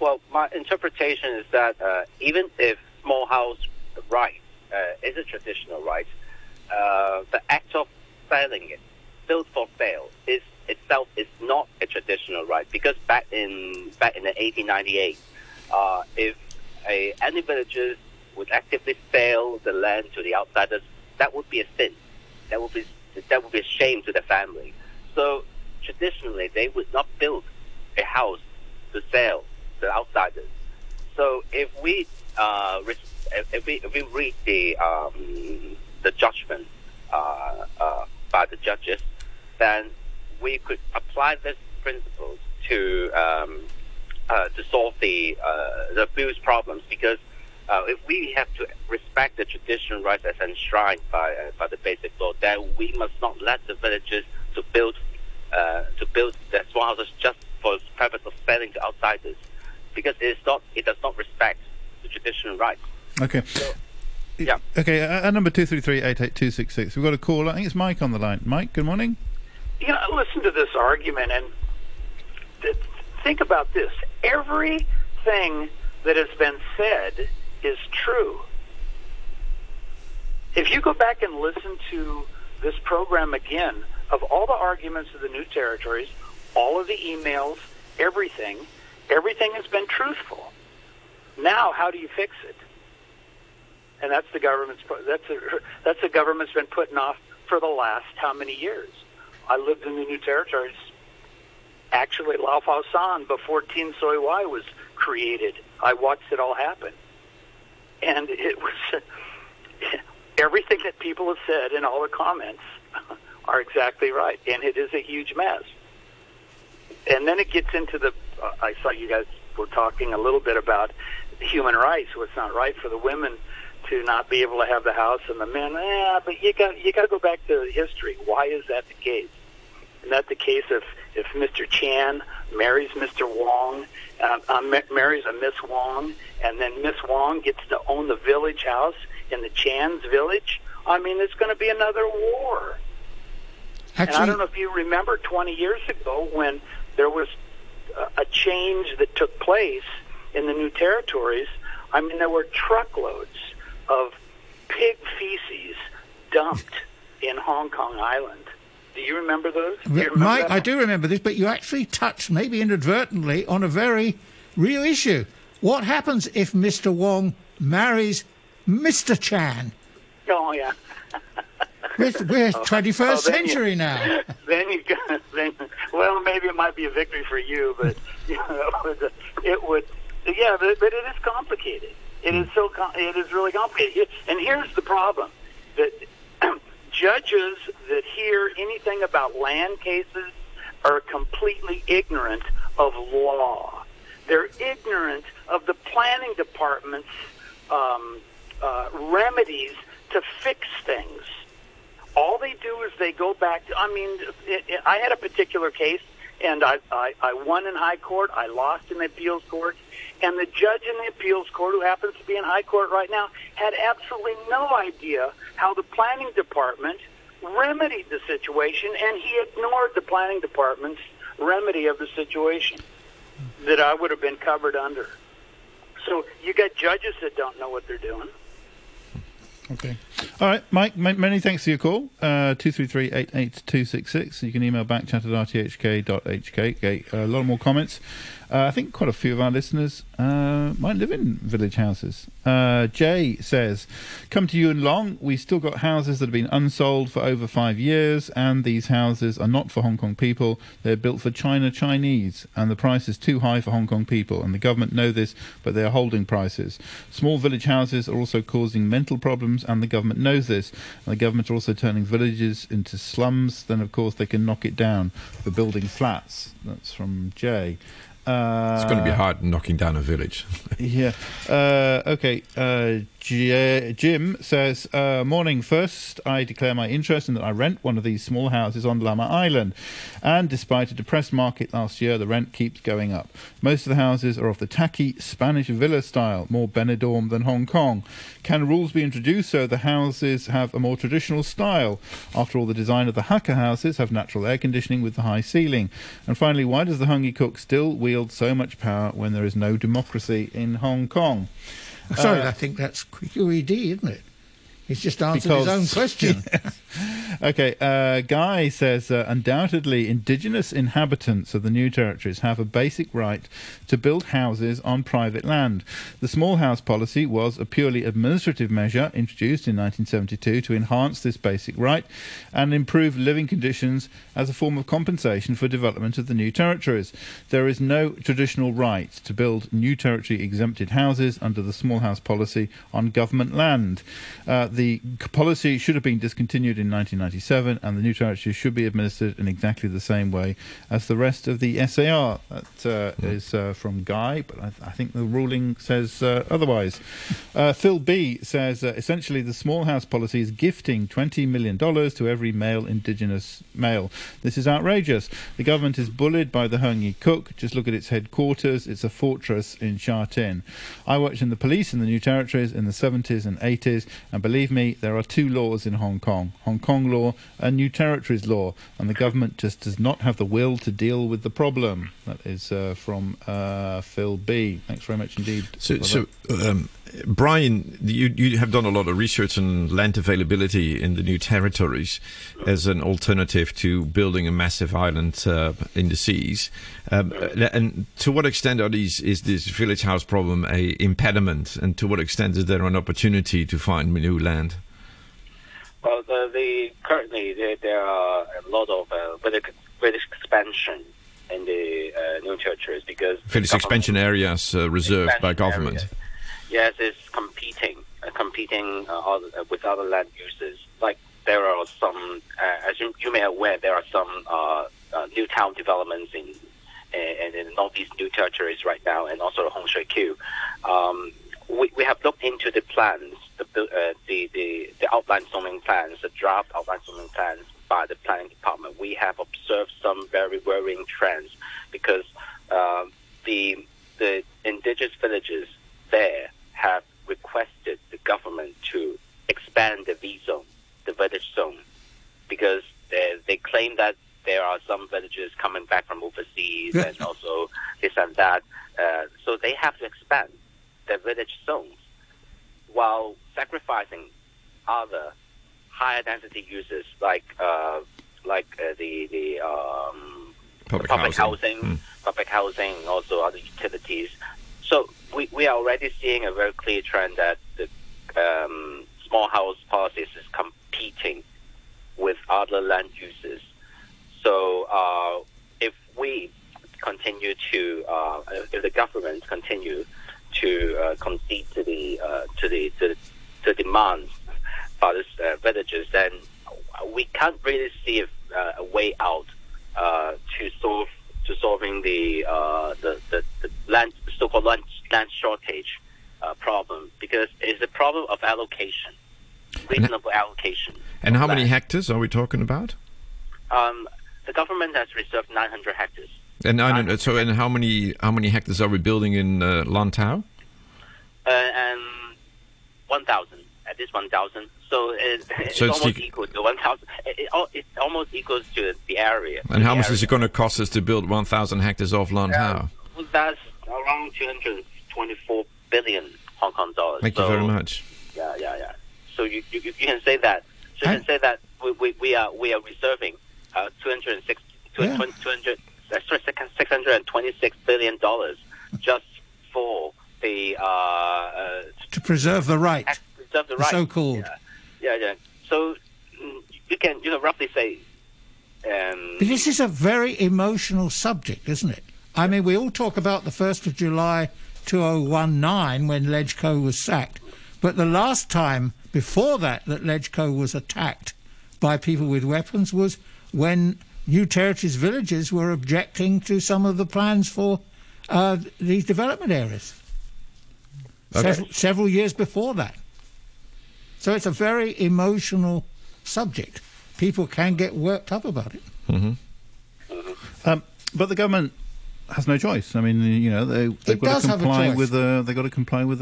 Well, my interpretation is that even if small house right is a traditional right, the act of selling it, built for sale, is itself is not a traditional right because back in 1898, if any villagers would actively sell the land to the outsiders, that would be a sin. That would be a shame to the family. So traditionally, they would not build a house to sell to outsiders. So if we read the judgment by the judges, then we could apply these principles to solve the abuse problems. Because if we have to respect the traditional rights as enshrined by the Basic Law, then we must not let the villagers to build their small houses just for the purpose of selling to outsiders, because it does not respect the traditional rights. Okay. So, yeah. Okay. Number 233-88266. We've got a caller. I think it's Mike on the line. Mike, good morning. Yeah, I listened to this argument and think about this. Everything that has been said is true. If you go back and listen to this program again, of all the arguments of the new territories, all of the emails, everything has been truthful. Now, how do you fix it? And that's the government's. That's the government's been putting off for the last how many years? I lived in the New Territories. Actually, Lau Fau San, before Tin Shui Wai was created, I watched it all happen, and it was everything that people have said and all the comments are exactly right, and it is a huge mess. And then it gets into the. I saw you guys were talking a little bit about human rights. What's not right for the women to not be able to have the house and the men. Yeah, but you got to go back to history. Why is that the case? Isn't that the case if Mr. Chan marries Mr. Wong, marries a Miss Wong, and then Miss Wong gets to own the village house in the Chan's village? I mean, it's going to be another war. Actually, and I don't know if you remember 20 years ago when there was a change that took place in the new territories. I mean, there were truckloads of pig feces dumped in Hong Kong Island. Do you remember those? Do you remember Mike, that? I do remember this, but you actually touched, maybe inadvertently, on a very real issue. What happens if Mr. Wong marries Mr. Chan? Oh, yeah. We're 21st century now. Well, maybe it might be a victory for you, but you know, but it is complicated. It is really complicated. And here's the problem: that judges that hear anything about land cases are completely ignorant of law. They're ignorant of the planning department's remedies to fix things. All they do is they go back. I had a particular case, and I won in high court. I lost in the appeals court. And the judge in the appeals court, who happens to be in high court right now, had absolutely no idea how the planning department remedied the situation, and he ignored the planning department's remedy of the situation that I would have been covered under. So you got judges that don't know what they're doing. Okay. All right, Mike, many thanks for your call. 233-88266. You can email backchat@rthk.hk. A lot more comments. I think quite a few of our listeners might live in village houses. Jay says, come to Yuen Long. We still got houses that have been unsold for over 5 years, and these houses are not for Hong Kong people. They're built for Chinese, and the price is too high for Hong Kong people, and the government know this, but they're holding prices. Small village houses are also causing mental problems, and the government knows this. And the government are also turning villages into slums. Then, of course, they can knock it down for building flats. That's from Jay. It's going to be hard knocking down a village. Yeah. Okay. Jim says, morning. First, I declare my interest in that I rent one of these small houses on Lama Island. And despite a depressed market last year, the rent keeps going up. Most of the houses are of the tacky Spanish villa style, more Benidorm than Hong Kong. Can rules be introduced so the houses have a more traditional style? After all, the design of the Hakka houses have natural air conditioning with the high ceiling. And finally, why does the Heung Yee Kuk still wield so much power when there is no democracy in Hong Kong? Sorry, I think that's QED, isn't it? He's just answered his own question. Yeah. Okay, Guy says, undoubtedly, indigenous inhabitants of the new territories have a basic right to build houses on private land. The small house policy was a purely administrative measure introduced in 1972 to enhance this basic right and improve living conditions as a form of compensation for development of the new territories. There is no traditional right to build new territory-exempted houses under the small house policy on government land. The policy should have been discontinued in 19 1997, and the new territory should be administered in exactly the same way as the rest of the SAR. That is from Guy, but I think the ruling says otherwise. Phil B says, essentially the Small House Policy is gifting $20 million to every male Indigenous male. This is outrageous. The government is bullied by the Heung Yee Kuk. Just look at its headquarters. It's a fortress in Sha Tin. I worked in the police in the New Territories in the 70s and 80s, and believe me, there are two laws in Hong Kong law and New Territories law, and the government just does not have the will to deal with the problem. That is from Phil B. Thanks very much indeed. So Brian, you have done a lot of research on land availability in the New Territories as an alternative to building a massive island in the seas. And to what extent is this village house problem an impediment, and to what extent is there an opportunity to find new land? Well, currently there are a lot of village expansion in the New Territories because village expansion areas reserved by government. Yes, it's competing with other land uses. Like there are some, as you may be aware, there are some new town developments in the Northeast New Territories right now, and also Hung Shui Kiu. We have looked into the plans, the outline zoning plans, the draft outline zoning plans by the planning department. We have observed some very worrying trends because the indigenous villages there have requested the government to expand the V zone, the village zone, because they claim that there are some villages coming back from overseas and also this and that. So they have to expand their village zones while sacrificing other higher density uses like the public housing, also other utilities. So we are already seeing a very clear trend that the small house policies is competing with other land uses. So if we continue to, if the government continue to concede to the demands by these villages, then we can't really see a way out to solving the land, so-called land shortage problem, because it's a problem of allocation, reasonable allocation. And how many hectares are we talking about? The government has reserved 900 hectares. And how many hectares are we building in Lantau? 1,000. At least 1,000. So it's almost equal to 1,000. It almost equals to the area. And how much is it going to cost us to build 1,000 hectares of land now? That's around 224 billion Hong Kong dollars. Thank you very much. Yeah. So you can say that. So you can say that we are reserving 626 billion dollars just for the to preserve the right. Of the right. So-called, yeah. So you can roughly say. But this is a very emotional subject, isn't it? I mean, we all talk about the 1st of July 2019 when LegCo was sacked, but the last time before that LegCo was attacked by people with weapons was when New Territories villages were objecting to some of the plans for these development areas. Okay. Several years before that. So it's a very emotional subject. People can get worked up about it. Mm-hmm. But the government has no choice. I mean, they've got to comply with the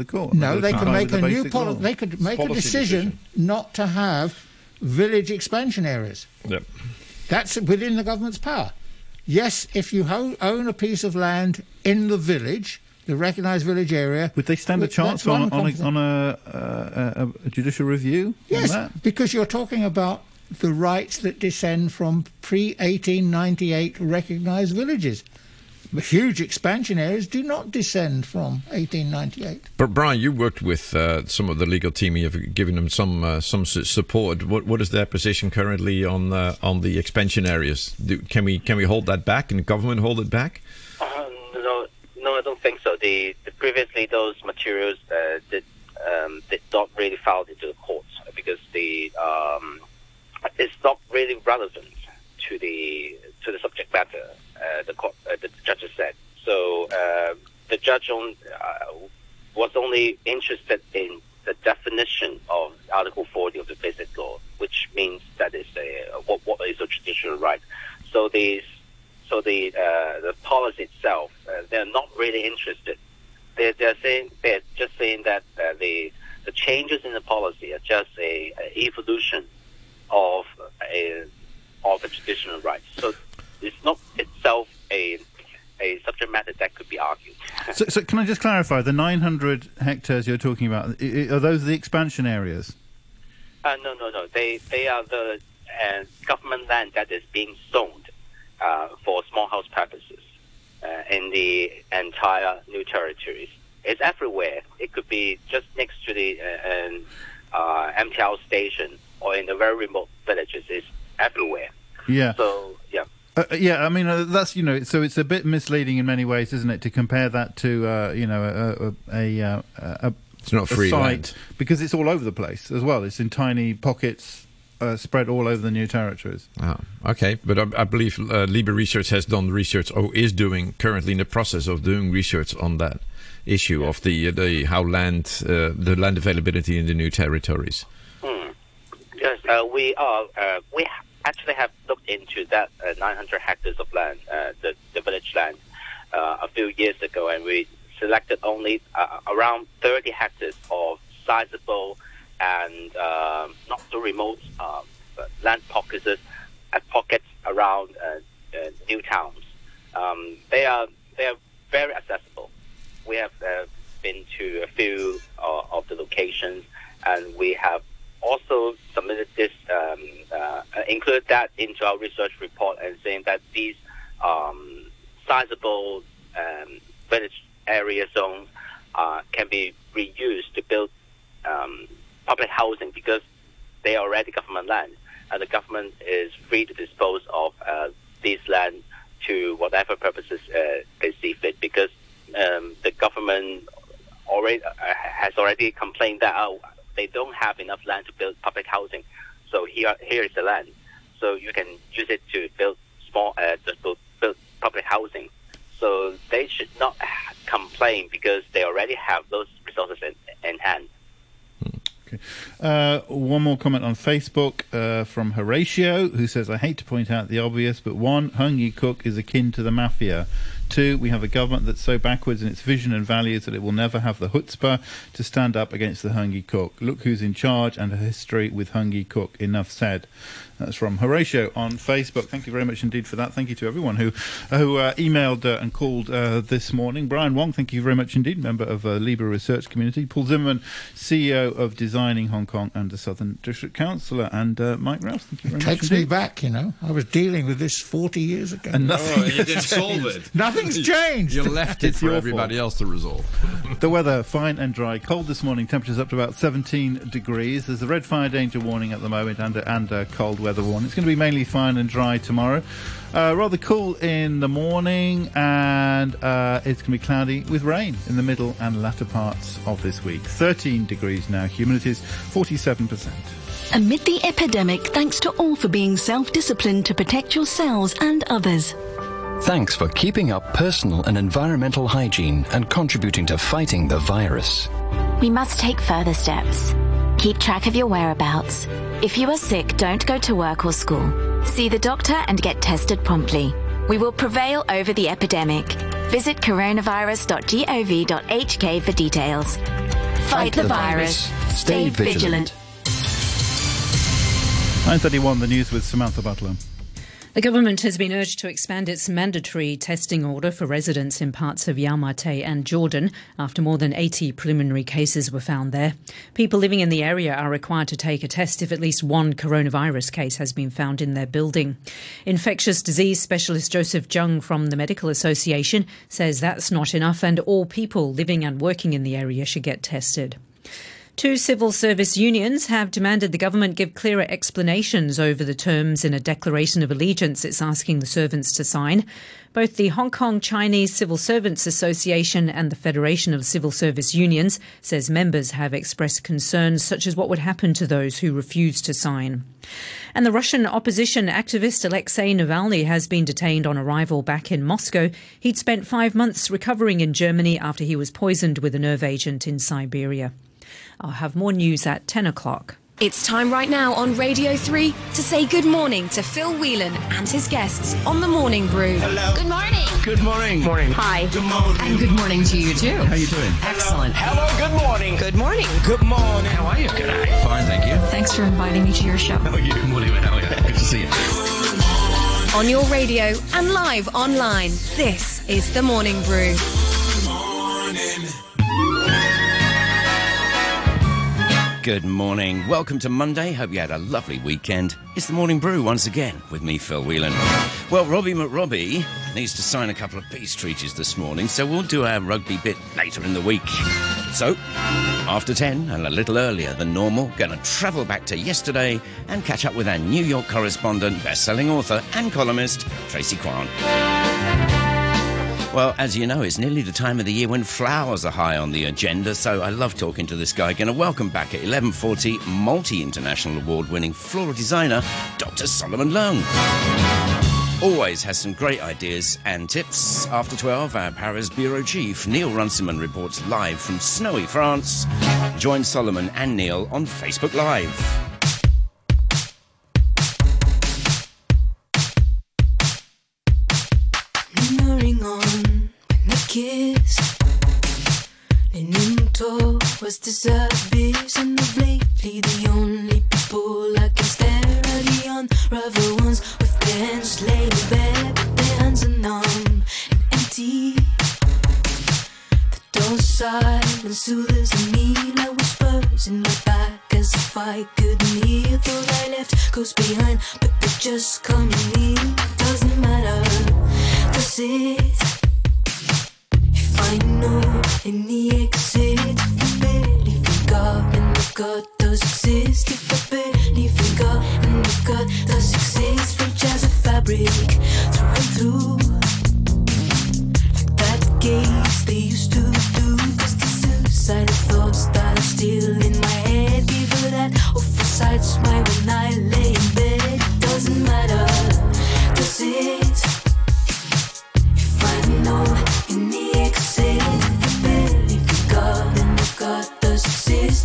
court. No, they can make a new policy. They could make a decision not to have village expansion areas. Yep. That's within the government's power. Yes, if you own a piece of land in the village, the recognised village area. Would they stand a chance on a judicial review? Yes, on that? Because you're talking about the rights that descend from pre-1898 recognised villages. Huge expansion areas do not descend from 1898. But Brian, you worked with some of the legal team. You've given them some support. What is their position currently on the expansion areas? Can we hold that back? Can the government hold it back? No, I don't think so. The previously those materials did not really filed into the courts because it's not really relevant to the subject matter, the judges said. So the judge was only interested in the definition of Article 40 of the Basic Law, which means that is what is a traditional right. So the policy itself, they're not really interested. They're just saying that the changes in the policy are just a evolution of a traditional right. So it's not itself a subject matter that could be argued. So can I just clarify, the 900 hectares you're talking about, are those the expansion areas? No. They are the government land that is being zoned for small house purposes in the entire New Territories. It's everywhere. It could be just next to the MTR station or in the very remote villages. It's everywhere. Yeah. So, yeah. I mean, that's, you know, so it's a bit misleading in many ways, isn't it, to compare that to, it's not free land, because it's all over the place as well. It's in tiny pockets spread all over the New Territories. Oh, okay, but I believe Liber Research has done research, or is doing currently in the process of doing research on that issue of the how land, the land availability in the New Territories. Yes, we are. We actually have looked into that 900 hectares of land, the village land, a few years ago, and we selected only around 30 hectares of sizable and not so remote land pockets around new towns. They are very accessible. We have been to a few of the locations, and we have also submitted this, included that into our research report, and saying that these sizable village area zones can be reused to build public housing, because they are already government land, and the government is free to dispose of these land to whatever purposes they see fit, because the government has already complained that they don't have enough land to build public housing. So here is the land. So you can use it to build build public housing. So they should not complain, because they already have those resources in hand. Okay. One more comment on Facebook from Horatio, who says, I hate to point out the obvious, but one, Heung Yee Kuk is akin to the mafia. Two, we have a government that's so backwards in its vision and values that it will never have the chutzpah to stand up against the Heung Yee Kuk. Look who's in charge and her history with Heung Yee Kuk. Enough said. That's from Horatio on Facebook. Thank you very much indeed for that. Thank you to everyone who emailed and called this morning. Brian Wong, thank you very much indeed, member of Liber Research Community. Paul Zimmerman, CEO of Designing Hong Kong and the Southern District Councillor. And Mike Rouse, thank you very much indeed. It takes me back, you know. I was dealing with this 40 years ago. And nothing you didn't solve it. Nothing's changed. You left it for everybody else to resolve. The weather, fine and dry. Cold this morning. Temperatures up to about 17 degrees. There's a red fire danger warning at the moment and a cold weather warning. It's going to be mainly fine and dry tomorrow. Rather cool in the morning, and it's going to be cloudy with rain in the middle and latter parts of this week. 13 degrees now. Humidity is 47%. Amid the epidemic, thanks to all for being self-disciplined to protect yourselves and others. Thanks for keeping up personal and environmental hygiene and contributing to fighting the virus. We must take further steps. Keep track of your whereabouts. If you are sick, don't go to work or school. See the doctor and get tested promptly. We will prevail over the epidemic. Visit coronavirus.gov.hk for details. Fight the virus. Stay vigilant. 9:31, the news with Samantha Butler. The government has been urged to expand its mandatory testing order for residents in parts of Yau Ma Tei and Jordan after more than 80 preliminary cases were found there. People living in the area are required to take a test if at least one coronavirus case has been found in their building. Infectious disease specialist Joseph Jung from the Medical Association says that's not enough, and all people living and working in the area should get tested. Two civil service unions have demanded the government give clearer explanations over the terms in a declaration of allegiance it's asking the servants to sign. Both the Hong Kong Chinese Civil Servants Association and the Federation of Civil Service Unions says members have expressed concerns such as what would happen to those who refuse to sign. And the Russian opposition activist Alexei Navalny has been detained on arrival back in Moscow. He'd spent 5 months recovering in Germany after he was poisoned with a nerve agent in Siberia. I'll have more news at 10 o'clock. It's time right now on Radio 3 to say good morning to Phil Whelan and his guests on The Morning Brew. Hello. Good morning. Good morning. Morning. Hi. Good morning. And good morning to you too. How are you doing? Excellent. Hello. Hello. Good morning. Good morning. Good morning. How are you? Good night. Fine, thank you. Thanks for inviting me to your show. How are you? Good morning. How are you? Good to see you. On your radio and live online, this is The Morning Brew. Good morning. Good morning. Welcome to Monday. Hope you had a lovely weekend. It's The Morning Brew once again with me, Phil Whelan. Well, Robbie McRobbie needs to sign a couple of peace treaties this morning, so we'll do our rugby bit later in the week. So, after 10 and a little earlier than normal, going to travel back to yesterday and catch up with our New York correspondent, best-selling author and columnist, Tracy Kwan. Well, as you know, it's nearly the time of the year when flowers are high on the agenda, so I love talking to this guy. Going to welcome back at 11:40 multi-international award-winning floral designer, Dr. Solomon Leung. Always has some great ideas and tips. After 12, our Paris bureau chief, Neil Runciman, reports live from snowy France. Join Solomon and Neil on Facebook Live. Was the service, and lately the only people I can stare at the unravel ones with their hands laid bare, but their hands are numb and empty. The dull silence soothes me like whispers in my back, as if I couldn't hear. Thought I left goes behind, but they're just coming near. Doesn't matter, does it? If I know any exit. And if God does exist, if I barely forgot, and if God does exist, rich as a fabric.